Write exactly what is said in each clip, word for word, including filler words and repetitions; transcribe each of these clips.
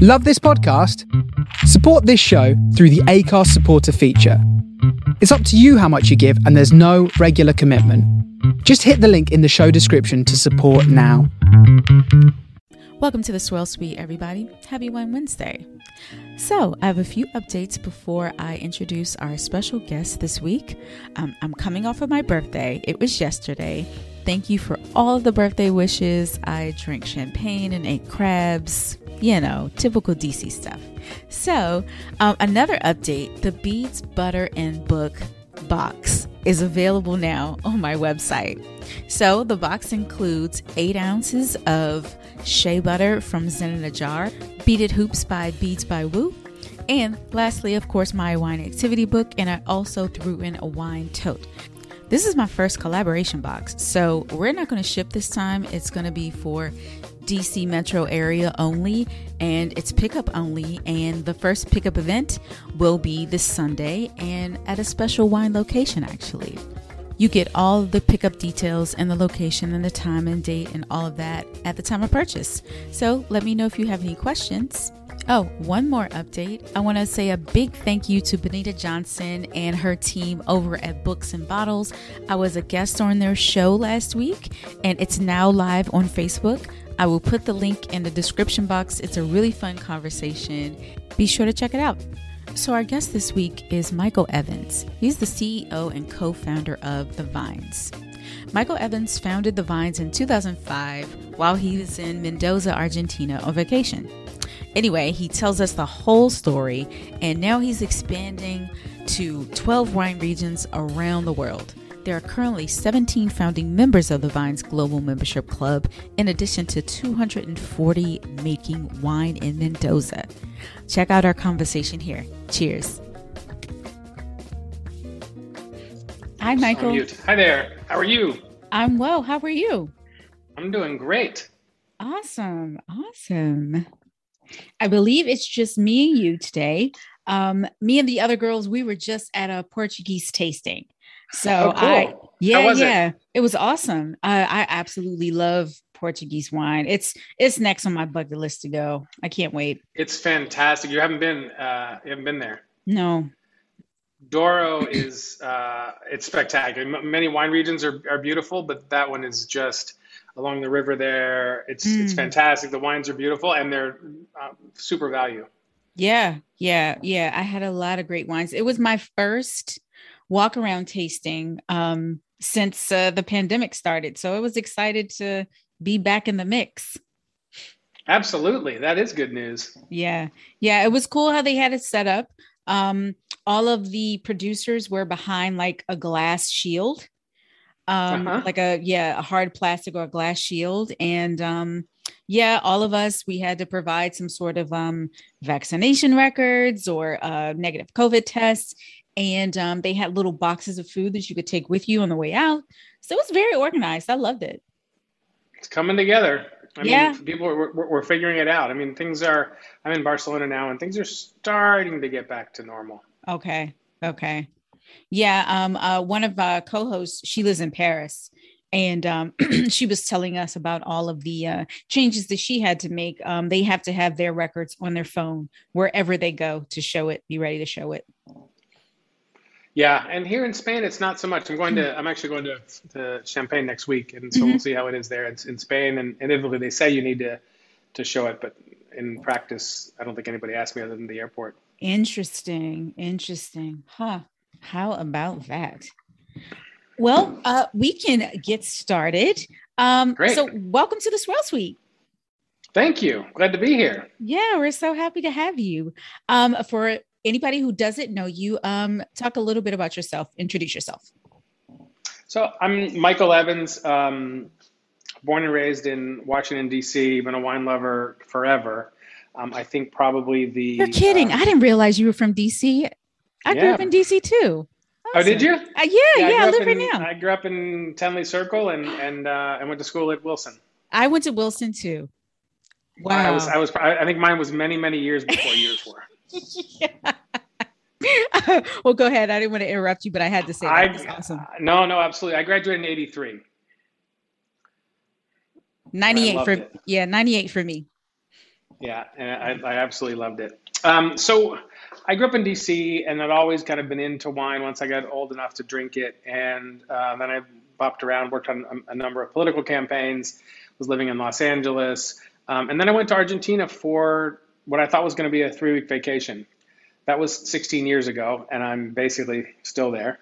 Love this podcast? Support this show through the Acast supporter feature. It's up to you how much you give, and there's no regular commitment. Just hit the link in the show description to support now. Welcome to the Swirl Suite, everybody. Happy Wine Wednesday. So I have a few updates before I introduce our special guest this week. Um, I'm coming off of my birthday. It was yesterday. Thank you for all of the birthday wishes. I drank champagne and ate crabs. You know, typical D C stuff. So um, another update, the Beads, Butter and Book box is available now on my website. So the box includes eight ounces of shea butter from Zen in a Jar, beaded hoops by Beads by Woo, and lastly, of course, my wine activity book, and I also threw in a wine tote. This is my first collaboration box, so we're not going to ship this time. It's going to be for D C metro area only, and it's pickup only, and the first pickup event will be this Sunday and at a special wine location. Actually, you get all the pickup details and the location and the time and date and all of that at the time of purchase. So let me know if you have any questions. Oh, one more update. I want to say a big thank you to Benita Johnson and her team over at Books and Bottles. I was a guest on their show last week, and it's now live on Facebook. I will put the link in the description box. It's a really fun conversation. Be sure to check it out. So our guest this week is Michael Evans. He's the C E O and co-founder of The Vines. Michael Evans founded The Vines in two thousand five while he was in Mendoza, Argentina on vacation. Anyway, he tells us the whole story, and now he's expanding to twelve wine regions around the world. There are currently seventeen founding members of the Vines Global Membership Club, in addition to two hundred forty making wine in Mendoza. Check out our conversation here. Cheers. Hi, Michael. Hi there. How are you? I'm well. How are you? I'm doing great. Awesome. Awesome. I believe it's just me and you today. Um, me and the other girls, we were just at a Portuguese tasting. So oh, cool. I, yeah, yeah, it? it was awesome. I, I absolutely love Portuguese wine. It's, it's next on my bucket list to go. I can't wait. It's fantastic. You haven't been, uh, you haven't been there. No. Douro is, uh, it's spectacular. M- many wine regions are, are beautiful, but that one is just along the river there. It's, mm. it's fantastic. The wines are beautiful and they're uh, super value. Yeah. Yeah. Yeah. I had a lot of great wines. It was my first walk around tasting um, since uh, the pandemic started. So I was excited to be back in the mix. Absolutely. That is good news. Yeah. Yeah. It was cool how they had it set up. Um, all of the producers were behind like a glass shield, um, uh-huh. like a, yeah, a hard plastic or a glass shield. And um, yeah, all of us, we had to provide some sort of um, vaccination records or uh, negative COVID tests. And um, they had little boxes of food that you could take with you on the way out. So it was very organized. I loved it. It's coming together. I yeah. mean, people were, were, were figuring it out. I mean, things are, I'm in Barcelona now and things are starting to get back to normal. Okay. Okay. Yeah. Um, uh, one of our co-hosts, she lives in Paris, and um, she was telling us about all of the uh, changes that she had to make. Um, they have to have their records on their phone wherever they go to show it, be ready to show it. Yeah, and here in Spain, it's not so much. I'm going to. I'm actually going to, to Champagne next week, and so mm-hmm. we'll see how it is there. It's in Spain and in Italy. They say you need to, to show it, but in practice, I don't think anybody asked me other than the airport. Interesting, interesting. Huh? How about that? Well, uh, we can get started. Um, Great. So, welcome to the Swirl Suite. Thank you. Glad to be here. Yeah, we're so happy to have you. Um, for anybody who doesn't know you, um, talk a little bit about yourself. Introduce yourself. So I'm Michael Evans, um, born and raised in Washington, D C, been a wine lover forever. Um, I think probably the... You're kidding. Um, I didn't realize you were from D C. I yeah. grew up in D C too. Awesome. Oh, did you? Uh, yeah, yeah, yeah I, I live in, right now. I grew up in Tenley Circle and and uh, I went to school at Wilson. I went to Wilson too. Wow. I was, I was, I think mine was many, many years before yours were. Yeah. Well, go ahead. I didn't want to interrupt you, but I had to say that. I, was awesome. No, no, absolutely. I graduated in eighty-three. ninety-eight for it. Yeah, ninety-eight for me. Yeah, and I, I absolutely loved it. Um, so I grew up in D C and I'd always kind of been into wine once I got old enough to drink it. And uh, then I bopped around, worked on a, a number of political campaigns, was living in Los Angeles. Um, and then I went to Argentina for what I thought was going to be a three week vacation. That was sixteen years ago, and I'm basically still there.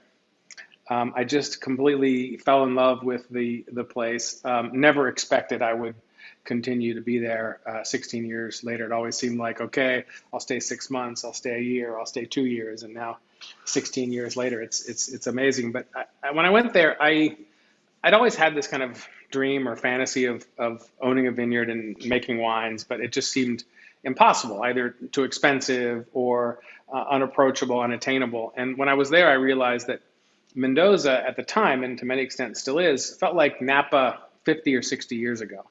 Um, I just completely fell in love with the, the place. Um, never expected I would continue to be there uh, sixteen years later. It always seemed like, okay, I'll stay six months, I'll stay a year, I'll stay two years, and now sixteen years later, it's it's it's amazing. But I, I, when I went there, I I'd always had this kind of dream or fantasy of of owning a vineyard and making wines, but it just seemed impossible, either too expensive or uh, unapproachable, unattainable. And when I was there, I realized that Mendoza at the time, and to many extent still is, felt like Napa fifty or sixty years ago.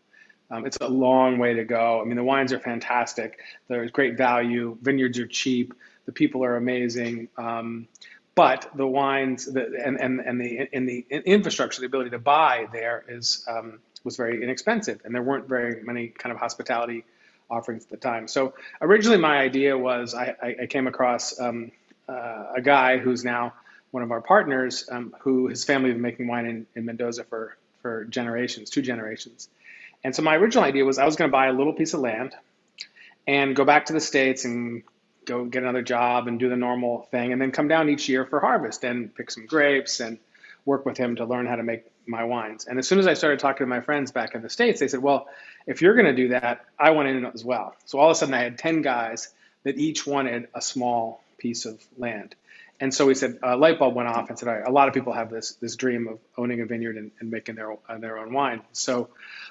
Um, it's a long way to go. I mean, the wines are fantastic. There's great value. Vineyards are cheap. The people are amazing. Um, but the wines the, and, and, and the and the infrastructure, the ability to buy there is um, was very inexpensive. And there weren't very many kind of hospitality offerings at the time. So originally my idea was I, I came across um, uh, a guy who's now one of our partners um, who his family had been making wine in, in Mendoza for, for generations, two generations. And so my original idea was I was going to buy a little piece of land and go back to the States and go get another job and do the normal thing and then come down each year for harvest and pick some grapes and work with him to learn how to make my wines. And as soon as I started talking to my friends back in the States, they said, well, if you're going to do that, I want in as well. So all of a sudden I had ten guys that each wanted a small piece of land. And so we said, a light bulb went off and said, all right, a lot of people have this this dream of owning a vineyard and, and making their uh, their own wine. So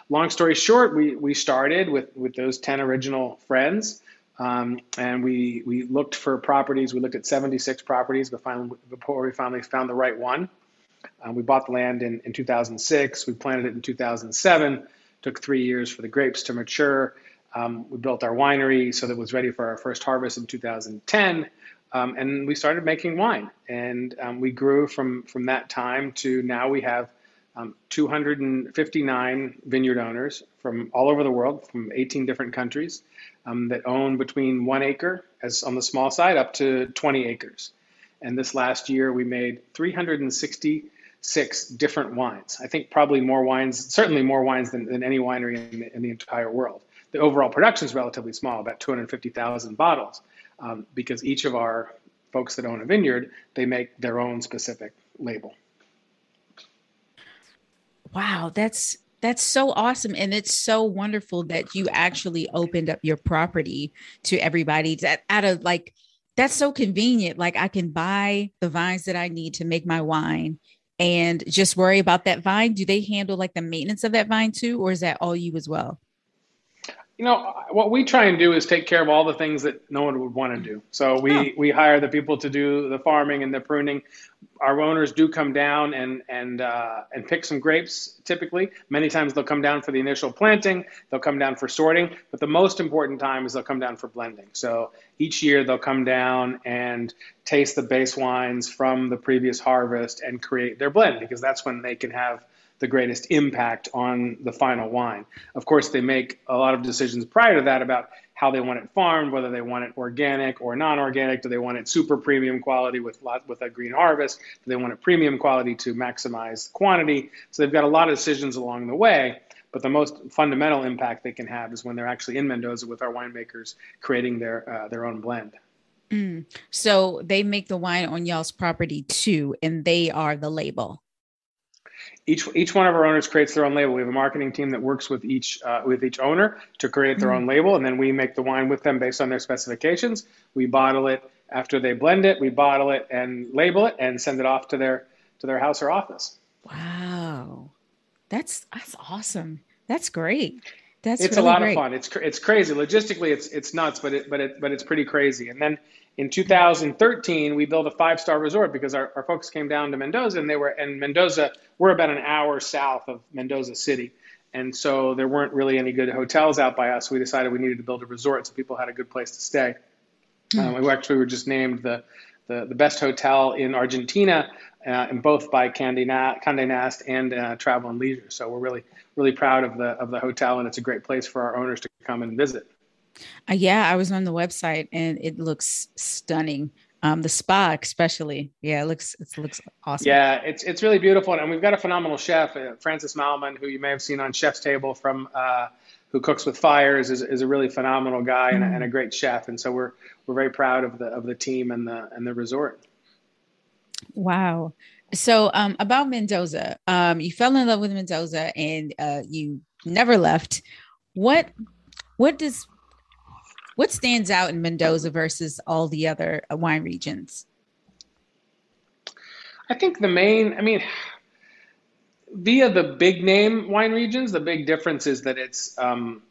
long story short, we, we started with, with those ten original friends, um, and we we looked for properties. We looked at seventy-six properties but finally, before we finally found the right one. Um, we bought the land in, in two thousand six. We planted it in two thousand seven. Took three years for the grapes to mature. Um, we built our winery so that it was ready for our first harvest in two thousand ten. Um, and we started making wine, and um, we grew from, from that time to now we have um, two hundred fifty-nine vineyard owners from all over the world, from eighteen different countries, um, that own between one acre, as on the small side, up to twenty acres. And this last year we made three hundred sixty-six different wines. I think probably more wines, certainly more wines than, than any winery in the, in the entire world. The overall production is relatively small, about two hundred fifty thousand bottles. Um, because each of our folks that own a vineyard, they make their own specific label. Wow, that's that's so awesome. And it's so wonderful that you actually opened up your property to everybody that out of like, that's so convenient. Like I can buy the vines that I need to make my wine and just worry about that vine. Do they handle like the maintenance of that vine too? Or is that all you as well? You know, what we try and do is take care of all the things that no one would want to do. So we, oh. we hire the people to do the farming and the pruning. Our owners do come down and and uh, and pick some grapes, typically. Many times they'll come down for the initial planting. They'll come down for sorting. But the most important time is they'll come down for blending. So each year they'll come down and taste the base wines from the previous harvest and create their blend, because that's when they can have the greatest impact on the final wine. Of course, they make a lot of decisions prior to that about how they want it farmed, whether they want it organic or non-organic. Do they want it super premium quality with lot, with a green harvest? Do they want it premium quality to maximize quantity? So they've got a lot of decisions along the way, but the most fundamental impact they can have is when they're actually in Mendoza with our winemakers creating their uh, their own blend. Mm. So they make the wine on y'all's property too, and they are the label. Each each one of our owners creates their own label. We have a marketing team that works with each uh, with each owner to create their mm-hmm. own label, and then we make the wine with them based on their specifications. We bottle it after they blend it. We bottle it and label it and send it off to their to their house or office. Wow, that's that's awesome. That's great. That's it's really a lot great. of fun. It's it's crazy. Logistically, it's it's nuts, but it but it but it's pretty crazy. And then in two thousand thirteen, we built a five-star resort because our, our folks came down to Mendoza, and they were and Mendoza, we're about an hour south of Mendoza City. And so there weren't really any good hotels out by us. We decided we needed to build a resort so people had a good place to stay. Mm-hmm. Um, we actually were just named the, the, the best hotel in Argentina, uh, and both by Condé Nast and uh, Travel and Leisure. So we're really, really proud of the of the hotel, and it's a great place for our owners to come and visit. Uh, yeah, I was on the website and it looks stunning. Um, the spa, especially, yeah, it looks it looks awesome. Yeah, it's it's really beautiful, and we've got a phenomenal chef, uh, Francis Malman, who you may have seen on Chef's Table from uh, Who Cooks with Fires, is is a really phenomenal guy mm-hmm. and, a, and a great chef, and so we're we're very proud of the of the team and the and the resort. Wow. So um, about Mendoza, um, you fell in love with Mendoza and uh, you never left. What what does What stands out in Mendoza versus all the other wine regions? I think the main, I mean, via the big name wine regions, the big difference is that it's um,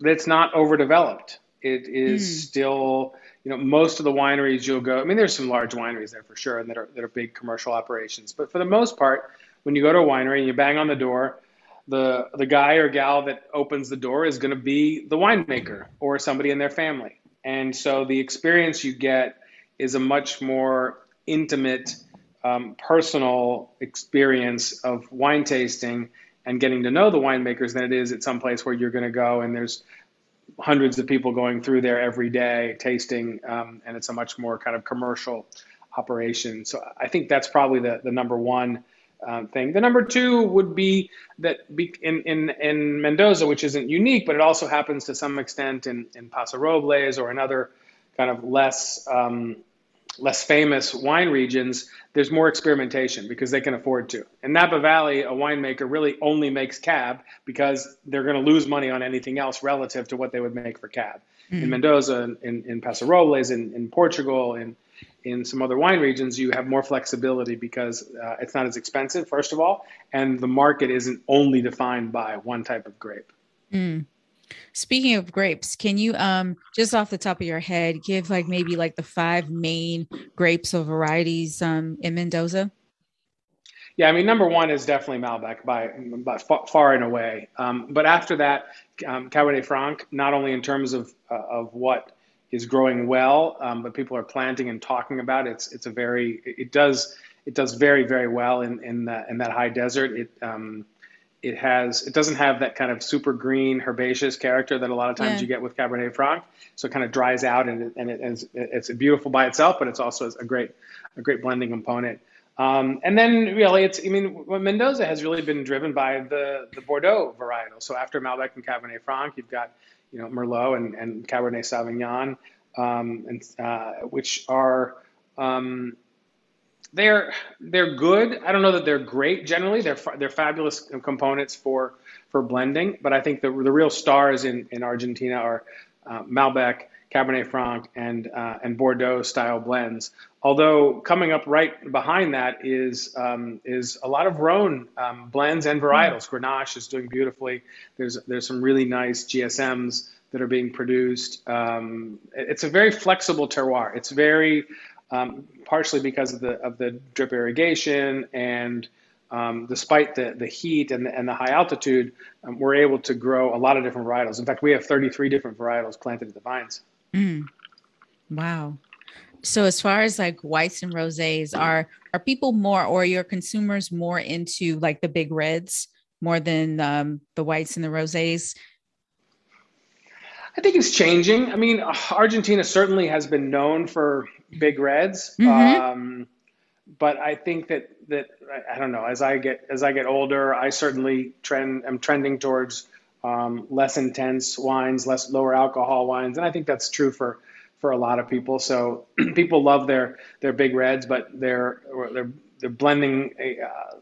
that it's not overdeveloped. It is mm. still, you know, most of the wineries you'll go, I mean, there's some large wineries there for sure, and that are that are big commercial operations. But for the most part, when you go to a winery and you bang on the door, the the guy or gal that opens the door is going to be the winemaker or somebody in their family. And so the experience you get is a much more intimate, um, personal experience of wine tasting and getting to know the winemakers than it is at some place where you're going to go and there's hundreds of people going through there every day tasting, um, and it's a much more kind of commercial operation. So I think that's probably the, the number one Um, thing. The number two would be that be, in, in, in Mendoza, which isn't unique, but it also happens to some extent in, in Paso Robles or in other kind of less um, less famous wine regions, there's more experimentation because they can afford to. In Napa Valley, a winemaker really only makes cab because they're going to lose money on anything else relative to what they would make for cab. Mm-hmm. In Mendoza, in, in Paso Robles, in, in Portugal, in in some other wine regions, you have more flexibility because uh, it's not as expensive, first of all, and the market isn't only defined by one type of grape. Mm. Speaking of grapes, can you um, just off the top of your head, give like maybe like the five main grapes or varieties um, in Mendoza? Yeah, I mean, number one is definitely Malbec by, by far and away. Um, but after that, um, Cabernet Franc, not only in terms of uh, of what is growing well, um, but people are planting and talking about it. It's, it's a very, it does, it does very, very well in, in the, in that high desert. It, um, it has, it doesn't have that kind of super green herbaceous character that a lot of times yeah. you get with Cabernet Franc. So it kind of dries out and, it, and, it, and it's, it's beautiful by itself, but it's also a great, a great blending component. Um, and then really it's, I mean, Mendoza has really been driven by the, the Bordeaux varietal. So after Malbec and Cabernet Franc, you've got, you know, Merlot and, and Cabernet Sauvignon, um, and, uh, which are, um, they're, they're good. I don't know that they're great. Generally they're, fa- they're fabulous components for, for blending, but I think the, the real stars in, in Argentina are, uh, Malbec, Cabernet Franc, and, uh, and Bordeaux style blends. Although coming up right behind that is, um, is a lot of Rhone, um, blends and varietals. Mm. Grenache is doing beautifully. There's, there's some really nice G S Ms that are being produced. Um, it's a very flexible terroir. It's very, um, partially because of the, of the drip irrigation and, um, despite the, the heat and the, and the high altitude, um, we're able to grow a lot of different varietals. In fact, we have thirty-three different varietals planted at the Vines. Mm. Wow. So as far as like whites and rosés, are are people more, or your consumers more into like the big reds more than um, the whites and the rosés? I think it's changing. I mean, Argentina certainly has been known for big reds, mm-hmm. um, but I think that that I don't know. As I get as I get older, I certainly trend am trending towards um, less intense wines, less lower alcohol wines, and I think that's true for. for a lot of people. So people love their, their big reds, but they're, they're, they're blending a, uh,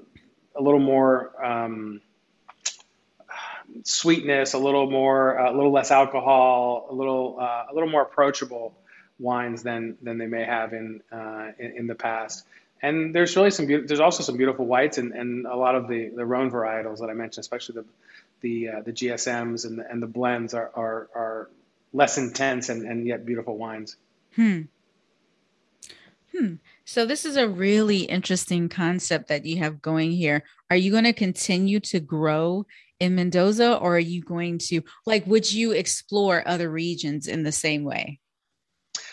a little more, um, sweetness, a little more, uh, a little less alcohol, a little, uh, a little more approachable wines than, than they may have in, uh, in, in the past. And there's really some, be- there's also some beautiful whites and, and a lot of the, the Rhone varietals that I mentioned, especially the, the, uh, the G S Ms and the, and the blends are, are, are, less intense and, and yet beautiful wines. Hmm. Hmm. So this is a really interesting concept that you have going here. Are you going to continue to grow in Mendoza, or are you going to, like, would you explore other regions in the same way?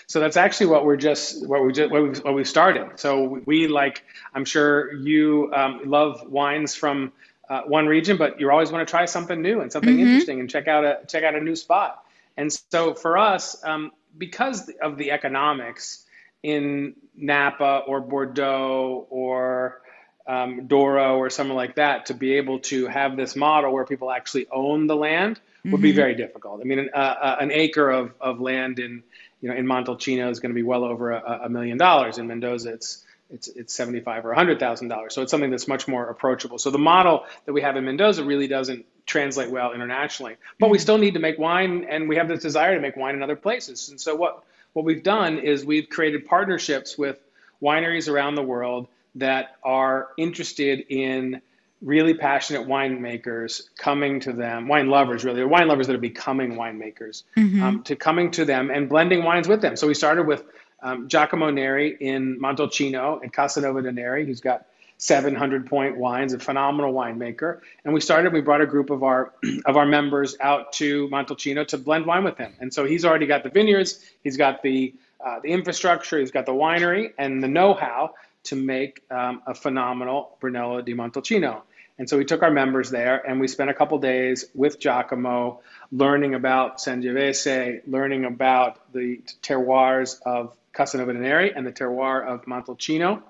So that's actually what we're just, what we just, what we, what we started. So we like, I'm sure you um, love wines from uh, one region, but you always want to try something new and something mm-hmm. interesting and check out a, check out a new spot. And so for us, um, because of the economics in Napa or Bordeaux or um, Douro or somewhere like that, to be able to have this model where people actually own the land mm-hmm. would be very difficult. I mean, an, uh, an acre of, of land in, you know, in Montalcino is going to be well over a, a million dollars. In Mendoza, it's it's it's seventy-five or a hundred thousand dollars. So it's something that's much more approachable. So the model that we have in Mendoza really doesn't translate well internationally, but we still need to make wine, and we have this desire to make wine in other places. And so what what we've done is we've created partnerships with wineries around the world that are interested in really passionate winemakers coming to them, wine lovers really, or wine lovers that are becoming winemakers, mm-hmm. um, to coming to them and blending wines with them. So we started with um, Giacomo Neri in Montalcino and Casanova di Neri, who's got seven hundred point wines, a phenomenal winemaker. And we started, we brought a group of our of our members out to Montalcino to blend wine with him. And so he's already got the vineyards, he's got the, uh, the infrastructure, he's got the winery and the know-how to make um, a phenomenal Brunello di Montalcino. And so we took our members there and we spent a couple days with Giacomo learning about Sangiovese, learning about the terroirs of Casanova di Neri and the terroir of Montalcino,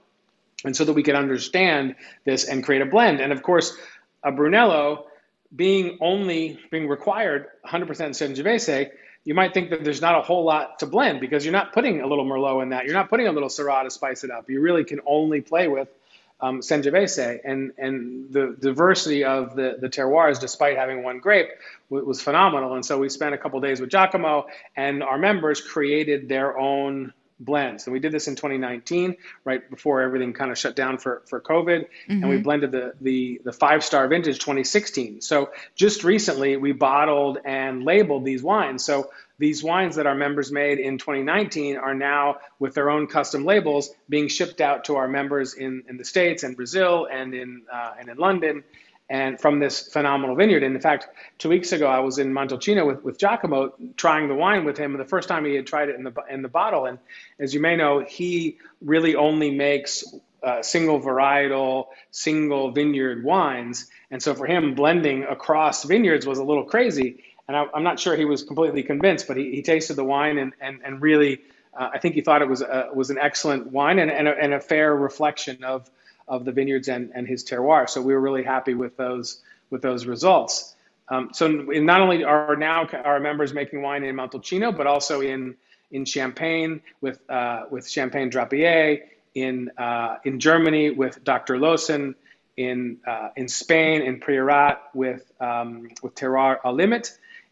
and so that we could understand this and create a blend. And of course, a Brunello being only being required one hundred percent Sangiovese, you might think that there's not a whole lot to blend because you're not putting a little Merlot in that. You're not putting a little Syrah to spice it up. You really can only play with Um, Sangiovese, and and the diversity of the, the terroirs, despite having one grape, w- was phenomenal. And so we spent a couple days with Giacomo, and our members created their own blends. And we did this in twenty nineteen, right before everything kind of shut down for, for COVID, mm-hmm. and we blended the, the, the five-star vintage twenty sixteen. So just recently, we bottled and labeled these wines. So these wines that our members made in twenty nineteen are now, with their own custom labels, being shipped out to our members in, in the States and Brazil and in uh, and in London, and from this phenomenal vineyard. And in fact, two weeks ago, I was in Montalcino with, with Giacomo, trying the wine with him, and the first time he had tried it in the in the bottle. And as you may know, he really only makes Uh, single varietal, single vineyard wines. And so for him, blending across vineyards was a little crazy. And I, I'm not sure he was completely convinced, but he, he tasted the wine and, and, and really, uh, I think he thought it was a, was an excellent wine and, and, a, and a fair reflection of, of the vineyards and, and his terroir. So we were really happy with those, with those results. Um, so not only are now our members making wine in Montalcino, but also in, in Champagne with, uh, with Champagne Drapier, in uh, in Germany with Doctor Lawson, in uh, in Spain, in Priorat with um, with Terroir Al Limit,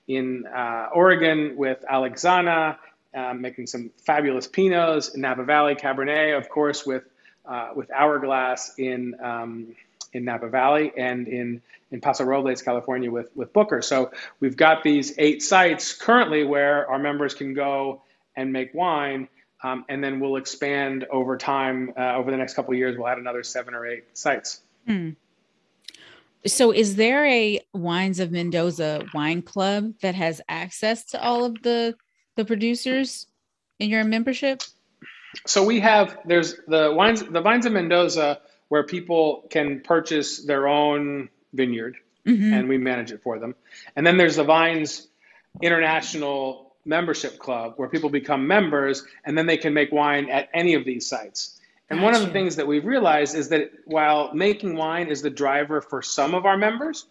in uh, Oregon with Alexana, uh, making some fabulous Pinots, in Napa Valley Cabernet, of course, with uh, with Hourglass in um, in Napa Valley, and in, in Paso Robles, California with, with Booker. So we've got these eight sites currently where our members can go and make wine. Um, and then we'll expand over time. Uh, over the next couple of years, we'll add another seven or eight sites. Hmm. So is there a Wines of Mendoza wine club that has access to all of the, the producers in your membership? So we have, there's the wines, the Vines of Mendoza, where people can purchase their own vineyard mm-hmm. and we manage it for them. And then there's the Vines International Membership Club, where people become members and then they can make wine at any of these sites. And gotcha. One of the things that we've realized is that while making wine is the driver for some of our members,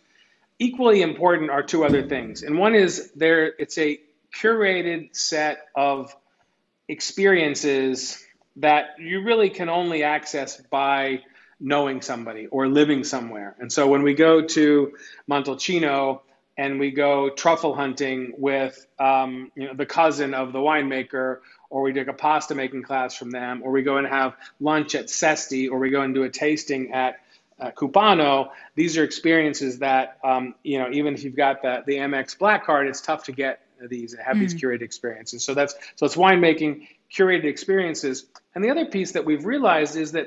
equally important are two other things. And one is there, it's a curated set of experiences that you really can only access by knowing somebody or living somewhere. And so when we go to Montalcino, and we go truffle hunting with um, you know, the cousin of the winemaker, or we take a pasta making class from them, or we go and have lunch at Sesti, or we go and do a tasting at uh, Cupano. These are experiences that, um, you know, even if you've got the, the M X Black Card, it's tough to get these and have mm. these curated experiences. So that's so it's winemaking, curated experiences. And the other piece that we've realized is that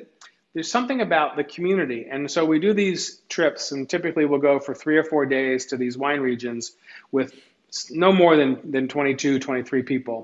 there's something about the community. And so we do these trips, and typically we'll go for three or four days to these wine regions with no more than, than twenty-two, twenty-three people.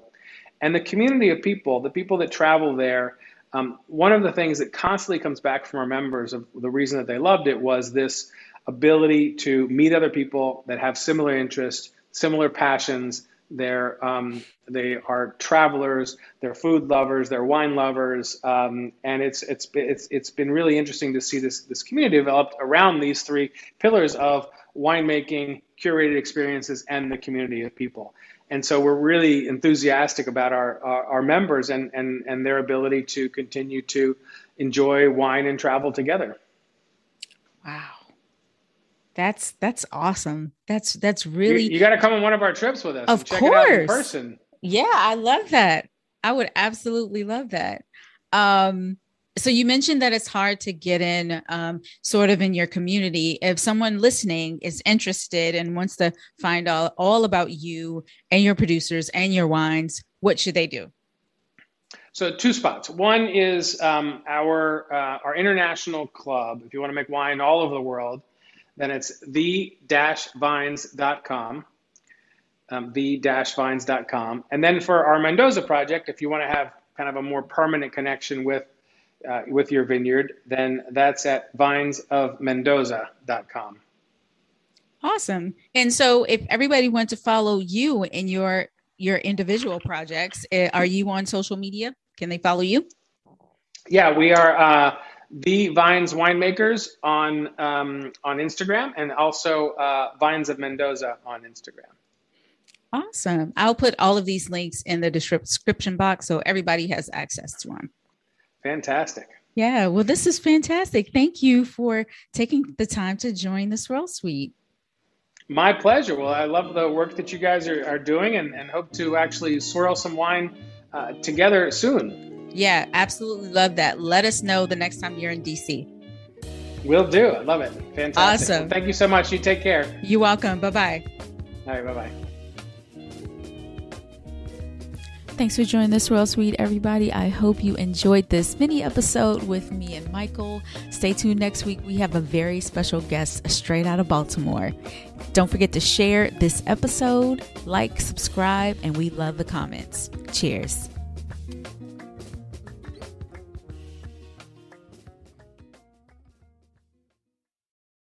And the community of people, the people that travel there, um, one of the things that constantly comes back from our members of the reason that they loved it was this ability to meet other people that have similar interests, similar passions, They're um, they are travelers. They're food lovers. They're wine lovers, um, and it's it's it's it's been really interesting to see this this community developed around these three pillars of winemaking, curated experiences, and the community of people. And so we're really enthusiastic about our our, our members and and and their ability to continue to enjoy wine and travel together. Wow. That's, that's awesome. That's, that's really, you, you got to come on one of our trips with us. Of course. Check it out in person. Yeah. I love that. I would absolutely love that. Um, so you mentioned that it's hard to get in, um, sort of in your community. If someone listening is interested and wants to find all, all about you and your producers and your wines, what should they do? So two spots. One is, um, our, uh, our international club. If you want to make wine all over the world, then it's the dash vines dot com, um, the dash vines dot com. And then for our Mendoza project, if you want to have kind of a more permanent connection with uh, with your vineyard, then that's at vines of mendoza dot com. Awesome. And so if everybody wants to follow you in your, your individual projects, are you on social media? Can they follow you? Yeah, we are... Uh, The Vines Winemakers on um, on Instagram, and also uh, Vines of Mendoza on Instagram. Awesome. I'll put all of these links in the description box so everybody has access to them. Fantastic. Yeah. Well, this is fantastic. Thank you for taking the time to join the Swirl Suite. My pleasure. Well, I love the work that you guys are, are doing, and, and hope to actually swirl some wine uh, together soon. Yeah, absolutely love that. Let us know the next time you're in D C. Will do. I love it. Fantastic. Awesome. Well, thank you so much. You take care. You're welcome. Bye-bye. All right. Bye-bye. Thanks for joining the Swirl Suite, everybody. I hope you enjoyed this mini episode with me and Michael. Stay tuned next week. We have a very special guest straight out of Baltimore. Don't forget to share this episode, like, subscribe, and we love the comments. Cheers.